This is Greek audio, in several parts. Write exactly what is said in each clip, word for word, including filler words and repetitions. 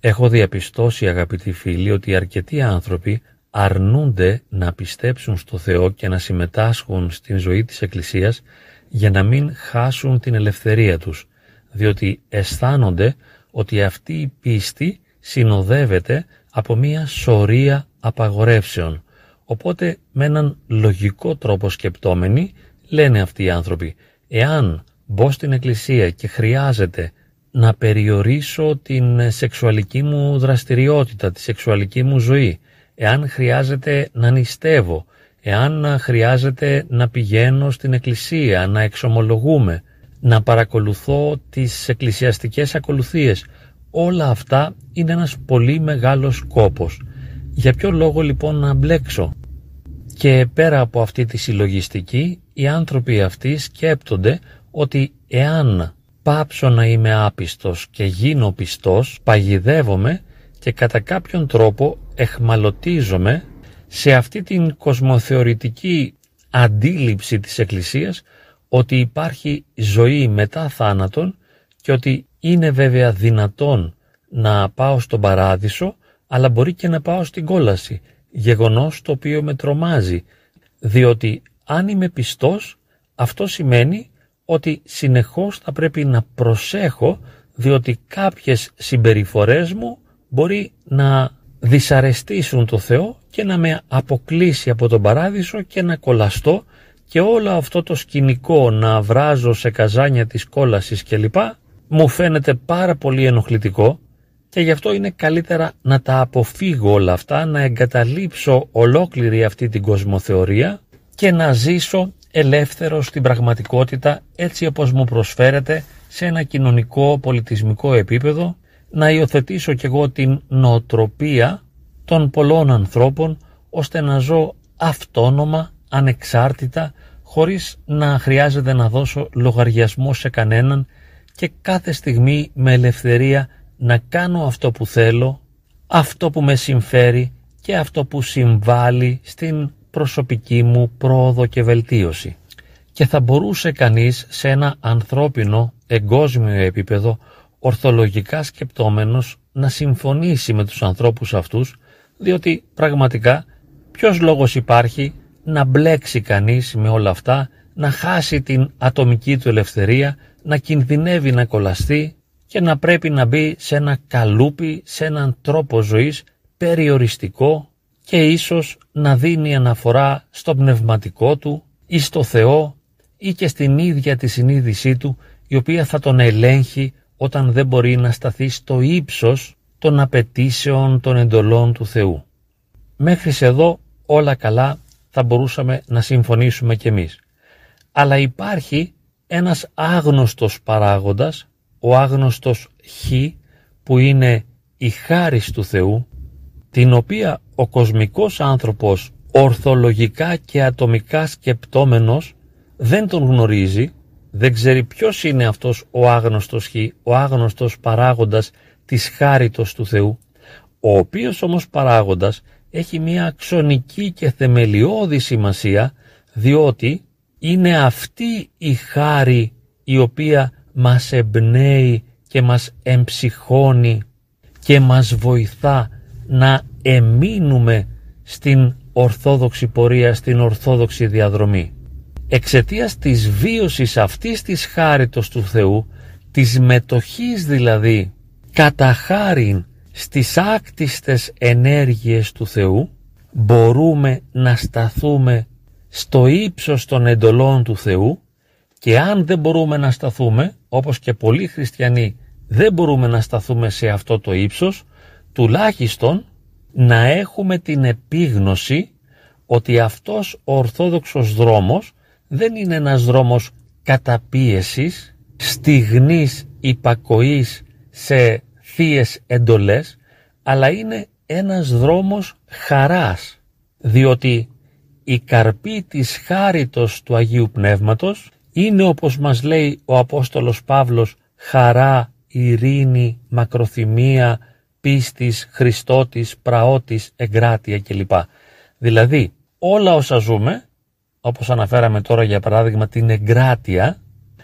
Έχω διαπιστώσει, αγαπητοί φίλοι, ότι αρκετοί άνθρωποι αρνούνται να πιστέψουν στο Θεό και να συμμετάσχουν στην ζωή της Εκκλησίας για να μην χάσουν την ελευθερία τους, διότι αισθάνονται ότι αυτή η πίστη συνοδεύεται από μία σωρία απαγορεύσεων. Οπότε με έναν λογικό τρόπο σκεπτόμενοι λένε αυτοί οι άνθρωποι, εάν μπω στην Εκκλησία και χρειάζεται να περιορίσω την σεξουαλική μου δραστηριότητα, τη σεξουαλική μου ζωή, εάν χρειάζεται να νηστεύω, εάν χρειάζεται να πηγαίνω στην Εκκλησία, να εξομολογούμε, να παρακολουθώ τις εκκλησιαστικές ακολουθίες, όλα αυτά είναι ένας πολύ μεγάλος κόπος. Για ποιο λόγο λοιπόν να μπλέξω? Και πέρα από αυτή τη συλλογιστική, οι άνθρωποι αυτοί σκέπτονται ότι εάν πάψω να είμαι άπιστος και γίνω πιστός, παγιδεύομαι και κατά κάποιον τρόπο εχμαλωτίζομαι σε αυτή την κοσμοθεωρητική αντίληψη της Εκκλησίας ότι υπάρχει ζωή μετά θάνατον και ότι είναι βέβαια δυνατόν να πάω στον παράδεισο, αλλά μπορεί και να πάω στην κόλαση, γεγονός το οποίο με τρομάζει, διότι αν είμαι πιστός, αυτό σημαίνει ότι συνεχώς θα πρέπει να προσέχω, διότι κάποιες συμπεριφορές μου μπορεί να δυσαρεστήσουν το Θεό και να με αποκλείσει από τον παράδεισο και να κολαστώ, και όλο αυτό το σκηνικό να βράζω σε καζάνια της κόλασης κλπ. Μου φαίνεται πάρα πολύ ενοχλητικό και γι' αυτό είναι καλύτερα να τα αποφύγω όλα αυτά, να εγκαταλείψω ολόκληρη αυτή την κοσμοθεωρία και να ζήσω ελεύθερο στην πραγματικότητα έτσι όπως μου προσφέρεται σε ένα κοινωνικό πολιτισμικό επίπεδο, να υιοθετήσω κι εγώ την νοοτροπία των πολλών ανθρώπων ώστε να ζω αυτόνομα, ανεξάρτητα, χωρίς να χρειάζεται να δώσω λογαριασμό σε κανέναν και κάθε στιγμή με ελευθερία να κάνω αυτό που θέλω, αυτό που με συμφέρει και αυτό που συμβάλλει στην προσωπική μου πρόοδο και βελτίωση. Και θα μπορούσε κανείς σε ένα ανθρώπινο, εγκόσμιο επίπεδο, ορθολογικά σκεπτόμενος, να συμφωνήσει με τους ανθρώπους αυτούς, διότι πραγματικά ποιος λόγος υπάρχει να μπλέξει κανείς με όλα αυτά, να χάσει την ατομική του ελευθερία, να κινδυνεύει να κολλαστεί και να πρέπει να μπει σε ένα καλούπι, σε έναν τρόπο ζωής περιοριστικό και ίσως να δίνει αναφορά στο πνευματικό του ή στο Θεό ή και στην ίδια τη συνείδησή του, η οποία θα τον ελέγχει όταν δεν μπορεί να σταθεί στο ύψος των απαιτήσεων των εντολών του Θεού. Μέχρι εδώ όλα καλά, θα μπορούσαμε να συμφωνήσουμε κι εμείς. Αλλά υπάρχει ένας άγνωστος παράγοντας, ο άγνωστος Χ, που είναι η χάρις του Θεού, την οποία ο κοσμικός άνθρωπος ορθολογικά και ατομικά σκεπτόμενος δεν τον γνωρίζει, δεν ξέρει ποιος είναι αυτός ο άγνωστος Χ, ο άγνωστος παράγοντας της χάριτος του Θεού, ο οποίος όμως παράγοντας έχει μια αξονική και θεμελιώδη σημασία, διότι είναι αυτή η χάρη η οποία μας εμπνέει και μας εμψυχώνει και μας βοηθά να εμείνουμε στην ορθόδοξη πορεία, στην ορθόδοξη διαδρομή. Εξαιτίας της βίωσης αυτής της χάριτος του Θεού, της μετοχής δηλαδή κατά χάριν στις άκτιστες ενέργειες του Θεού, μπορούμε να σταθούμε στο ύψος των εντολών του Θεού, και αν δεν μπορούμε να σταθούμε, όπως και πολλοί χριστιανοί δεν μπορούμε να σταθούμε σε αυτό το ύψος, τουλάχιστον να έχουμε την επίγνωση ότι αυτός ο ορθόδοξος δρόμος δεν είναι ένας δρόμος καταπίεσης, στιγνής υπακοής σε θείες εντολές, αλλά είναι ένας δρόμος χαράς, διότι η καρπή της χάριτος του Αγίου Πνεύματος είναι, όπως μας λέει ο Απόστολος Παύλος, χαρά, ειρήνη, μακροθυμία, πίστης, Χριστότης, πραότης, εγκράτεια κλπ. Δηλαδή όλα όσα ζούμε, όπως αναφέραμε τώρα για παράδειγμα την εγκράτεια,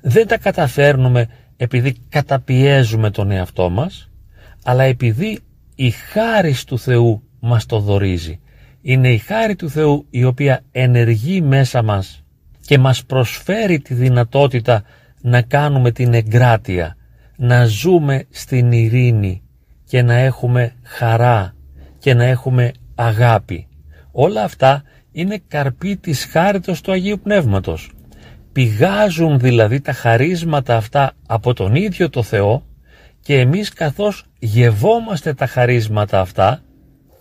δεν τα καταφέρνουμε επειδή καταπιέζουμε τον εαυτό μας, αλλά επειδή η χάρις του Θεού μας το δωρίζει. Είναι η χάρη του Θεού η οποία ενεργεί μέσα μας και μας προσφέρει τη δυνατότητα να κάνουμε την εγκράτεια, να ζούμε στην ειρήνη και να έχουμε χαρά και να έχουμε αγάπη. Όλα αυτά είναι καρποί της χάριτος του Αγίου Πνεύματος. Πηγάζουν δηλαδή τα χαρίσματα αυτά από τον ίδιο το Θεό και εμείς καθώς γευόμαστε τα χαρίσματα αυτά,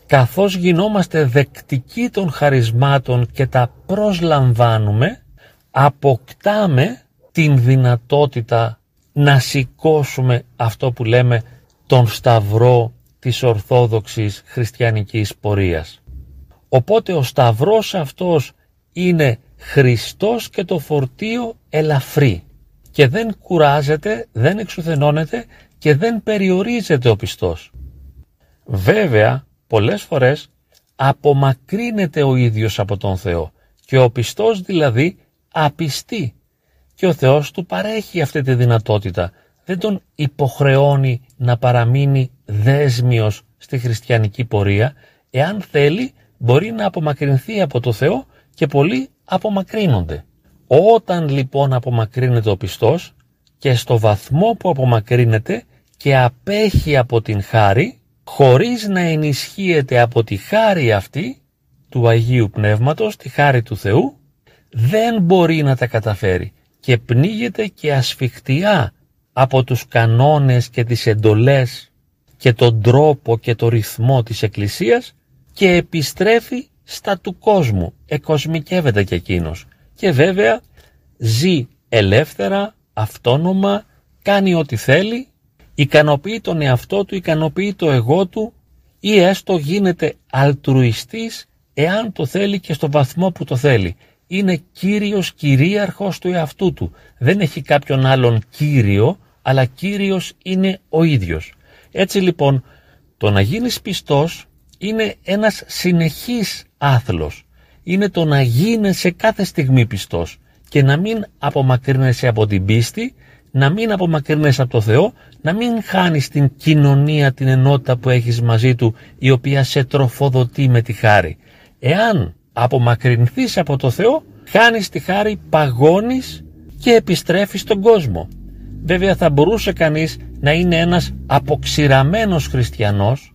καθώς γινόμαστε δεκτικοί των χαρισμάτων και τα προσλαμβάνουμε, αποκτάμε την δυνατότητα να σηκώσουμε αυτό που λέμε τον σταυρό της ορθόδοξης χριστιανικής πορείας. Οπότε ο σταυρός αυτός είναι Χριστός και το φορτίο ελαφρύ και δεν κουράζεται, δεν εξουθενώνεται και δεν περιορίζεται ο πιστός. Βέβαια, πολλές φορές απομακρύνεται ο ίδιος από τον Θεό και ο πιστός δηλαδή απιστεί και ο Θεός του παρέχει αυτή τη δυνατότητα. Δεν τον υποχρεώνει να παραμείνει δέσμιος στη χριστιανική πορεία. Εάν θέλει μπορεί να απομακρυνθεί από το Θεό και πολλοί απομακρύνονται. Όταν λοιπόν απομακρύνεται ο πιστός και στο βαθμό που απομακρύνεται και απέχει από την χάρη, χωρίς να ενισχύεται από τη χάρη αυτή του Αγίου Πνεύματος, τη χάρη του Θεού, δεν μπορεί να τα καταφέρει και πνίγεται και ασφιχτιά από τους κανόνες και τις εντολές και τον τρόπο και το ρυθμό της Εκκλησίας και επιστρέφει στα του κόσμου, εκοσμικεύεται κι εκείνος και βέβαια ζει ελεύθερα, αυτόνομα, κάνει ό,τι θέλει, ικανοποιεί τον εαυτό του, ικανοποιεί το εγώ του ή έστω γίνεται αλτρουιστής εάν το θέλει και στον βαθμό που το θέλει. Είναι κύριος, κυρίαρχος του εαυτού του. Δεν έχει κάποιον άλλον κύριο, αλλά κύριος είναι ο ίδιος. Έτσι λοιπόν, το να γίνεις πιστός είναι ένας συνεχής άθλος. Είναι το να γίνεσαι κάθε στιγμή πιστός και να μην απομακρύνεσαι από την πίστη, να μην απομακρύνεσαι από το Θεό, να μην χάνεις την κοινωνία, την ενότητα που έχεις μαζί του, η οποία σε τροφοδοτεί με τη χάρη. Εάν απομακρυνθείς από το Θεό, χάνεις τη χάρη, παγώνεις και επιστρέφεις στον κόσμο. Βέβαια θα μπορούσε κανείς να είναι ένας αποξηραμένος χριστιανός,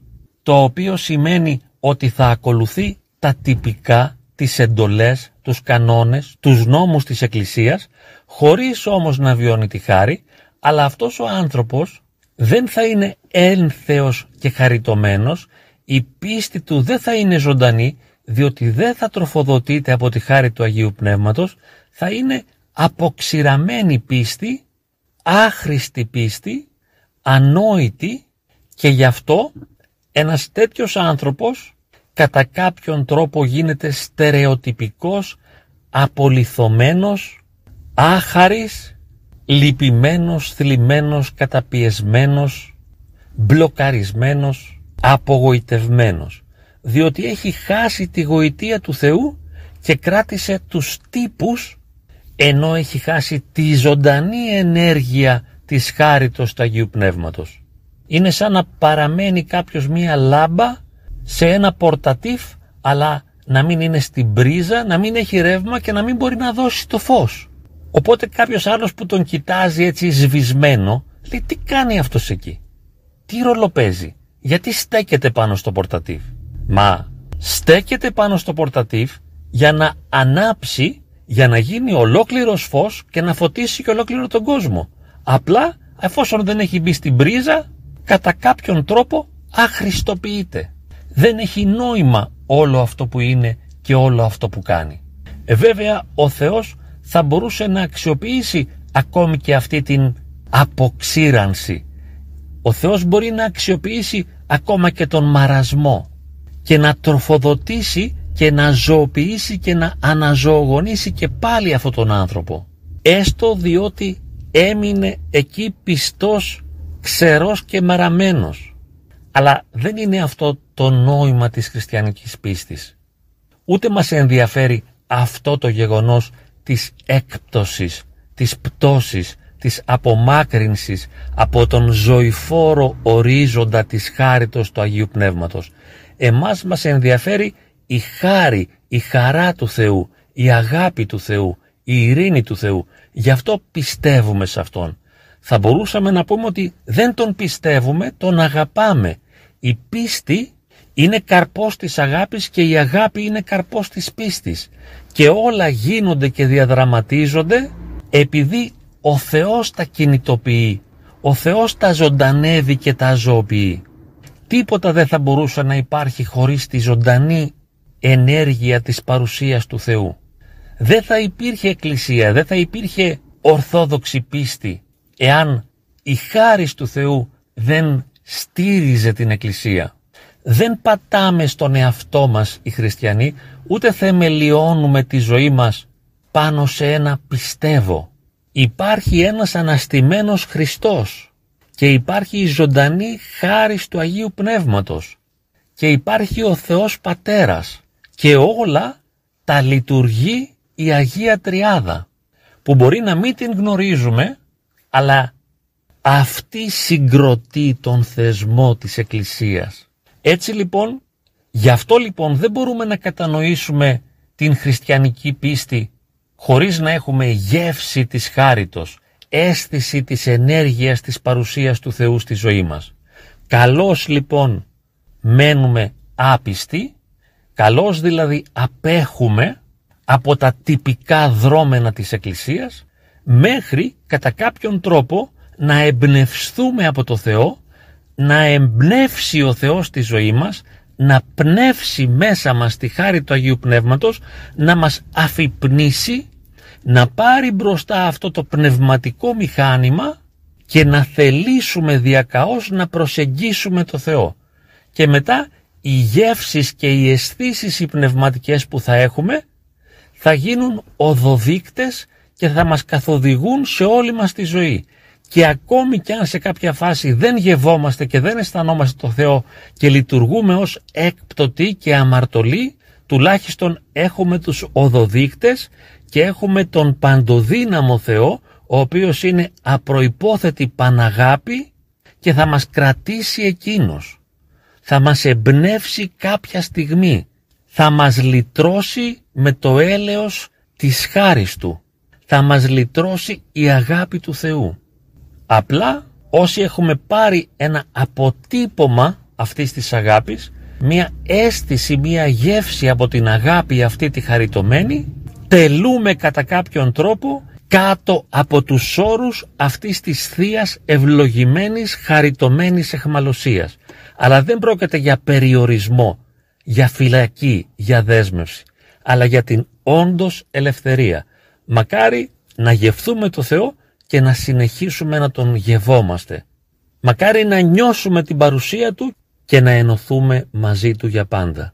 το οποίο σημαίνει ότι θα ακολουθεί τα τυπικά, τις εντολές, τους κανόνες, τους νόμους της Εκκλησίας, χωρίς όμως να βιώνει τη χάρη, αλλά αυτός ο άνθρωπος δεν θα είναι ένθεος και χαριτωμένος, η πίστη του δεν θα είναι ζωντανή, διότι δεν θα τροφοδοτείται από τη χάρη του Αγίου Πνεύματος, θα είναι αποξηραμένη πίστη, άχρηστη πίστη, ανόητη και γι' αυτό ένας τέτοιος άνθρωπος κατά κάποιον τρόπο γίνεται στερεοτυπικός, απολιθωμένος, άχαρης, λυπημένος, θλιμμένος, καταπιεσμένος, μπλοκαρισμένος, απογοητευμένος. Διότι έχει χάσει τη γοητεία του Θεού και κράτησε τους τύπους, ενώ έχει χάσει τη ζωντανή ενέργεια της χάριτος του Αγίου Πνεύματος. Είναι σαν να παραμένει κάποιος μία λάμπα σε ένα πορτατίφ, αλλά να μην είναι στην πρίζα, να μην έχει ρεύμα και να μην μπορεί να δώσει το φως. Οπότε κάποιος άλλος που τον κοιτάζει έτσι σβησμένο, λέει τι κάνει αυτός εκεί, τι ρόλο παίζει, γιατί στέκεται πάνω στο πορτατίφ. Μα στέκεται πάνω στο πορτατίφ για να ανάψει, για να γίνει ολόκληρος φως και να φωτίσει και ολόκληρο τον κόσμο. Απλά εφόσον δεν έχει μπει στην πρίζα, κατά κάποιον τρόπο αχρηστοποιείται. Δεν έχει νόημα όλο αυτό που είναι και όλο αυτό που κάνει. Ε, βέβαια ο Θεός θα μπορούσε να αξιοποιήσει ακόμη και αυτή την αποξήρανση. Ο Θεός μπορεί να αξιοποιήσει ακόμα και τον μαρασμό και να τροφοδοτήσει και να ζωοποιήσει και να αναζωογονήσει και πάλι αυτόν τον άνθρωπο. Έστω διότι έμεινε εκεί πιστός, ξερός και μαραμένος. Αλλά δεν είναι αυτό το νόημα της χριστιανικής πίστης. Ούτε μας ενδιαφέρει αυτό το γεγονός της έκπτωσης, της πτώσης, της απομάκρυνσης από τον ζωηφόρο ορίζοντα της χάριτος του Αγίου Πνεύματος. Εμάς μας ενδιαφέρει η χάρη, η χαρά του Θεού, η αγάπη του Θεού, η ειρήνη του Θεού. Γι' αυτό πιστεύουμε σε Αυτόν. Θα μπορούσαμε να πούμε ότι δεν Τον πιστεύουμε, Τον αγαπάμε. Η πίστη είναι καρπός της αγάπης και η αγάπη είναι καρπός της πίστης. Και όλα γίνονται και διαδραματίζονται επειδή ο Θεός τα κινητοποιεί, ο Θεός τα ζωντανεύει και τα ζωοποιεί. Τίποτα δεν θα μπορούσε να υπάρχει χωρίς τη ζωντανή ενέργεια της παρουσίας του Θεού. Δεν θα υπήρχε εκκλησία, δεν θα υπήρχε ορθόδοξη πίστη, εάν η χάρις του Θεού δεν στήριζε την εκκλησία. Δεν πατάμε στον εαυτό μας οι χριστιανοί, ούτε θεμελιώνουμε τη ζωή μας πάνω σε ένα πιστεύω. Υπάρχει ένας αναστημένος Χριστός και υπάρχει η ζωντανή χάρις του Αγίου Πνεύματος και υπάρχει ο Θεός Πατέρας και όλα τα λειτουργεί η Αγία Τριάδα, που μπορεί να μην την γνωρίζουμε, αλλά αυτή συγκροτεί τον θεσμό της Εκκλησίας. Έτσι λοιπόν, γι' αυτό λοιπόν δεν μπορούμε να κατανοήσουμε την χριστιανική πίστη χωρίς να έχουμε γεύση της χάριτος, αίσθηση της ενέργειας της παρουσίας του Θεού στη ζωή μας. Καλώς λοιπόν μένουμε άπιστοι, καλώς δηλαδή απέχουμε από τα τυπικά δρόμενα της Εκκλησίας, μέχρι κατά κάποιον τρόπο να εμπνευστούμε από το Θεό, να εμπνεύσει ο Θεός τη ζωή μας, να πνεύσει μέσα μας τη χάρη του Αγίου Πνεύματος, να μας αφυπνήσει, να πάρει μπροστά αυτό το πνευματικό μηχάνημα και να θελήσουμε διακαώς να προσεγγίσουμε το Θεό. Και μετά οι γεύσεις και οι αισθήσεις οι πνευματικές που θα έχουμε θα γίνουν οδοδείκτες και θα μας καθοδηγούν σε όλη μας τη ζωή. Και ακόμη κι αν σε κάποια φάση δεν γευόμαστε και δεν αισθανόμαστε το Θεό και λειτουργούμε ως έκπτωτοι και αμαρτωλοί, τουλάχιστον έχουμε τους οδοδείκτες και έχουμε τον παντοδύναμο Θεό, ο οποίος είναι απροϋπόθετη παναγάπη και θα μας κρατήσει εκείνος. Θα μας εμπνεύσει κάποια στιγμή, θα μας λυτρώσει με το έλεος της χάρης Του, θα μας λυτρώσει η αγάπη του Θεού. Απλά όσοι έχουμε πάρει ένα αποτύπωμα αυτής της αγάπης, μία αίσθηση, μία γεύση από την αγάπη αυτή τη χαριτωμένη, τελούμε κατά κάποιον τρόπο κάτω από τους όρους αυτής της θείας ευλογημένης χαριτωμένης αιχμαλωσίας. Αλλά δεν πρόκειται για περιορισμό, για φυλακή, για δέσμευση, αλλά για την όντως ελευθερία. Μακάρι να γευθούμε το Θεό και να συνεχίσουμε να Τον γευόμαστε. Μακάρι να νιώσουμε την παρουσία Του και να ενωθούμε μαζί Του για πάντα.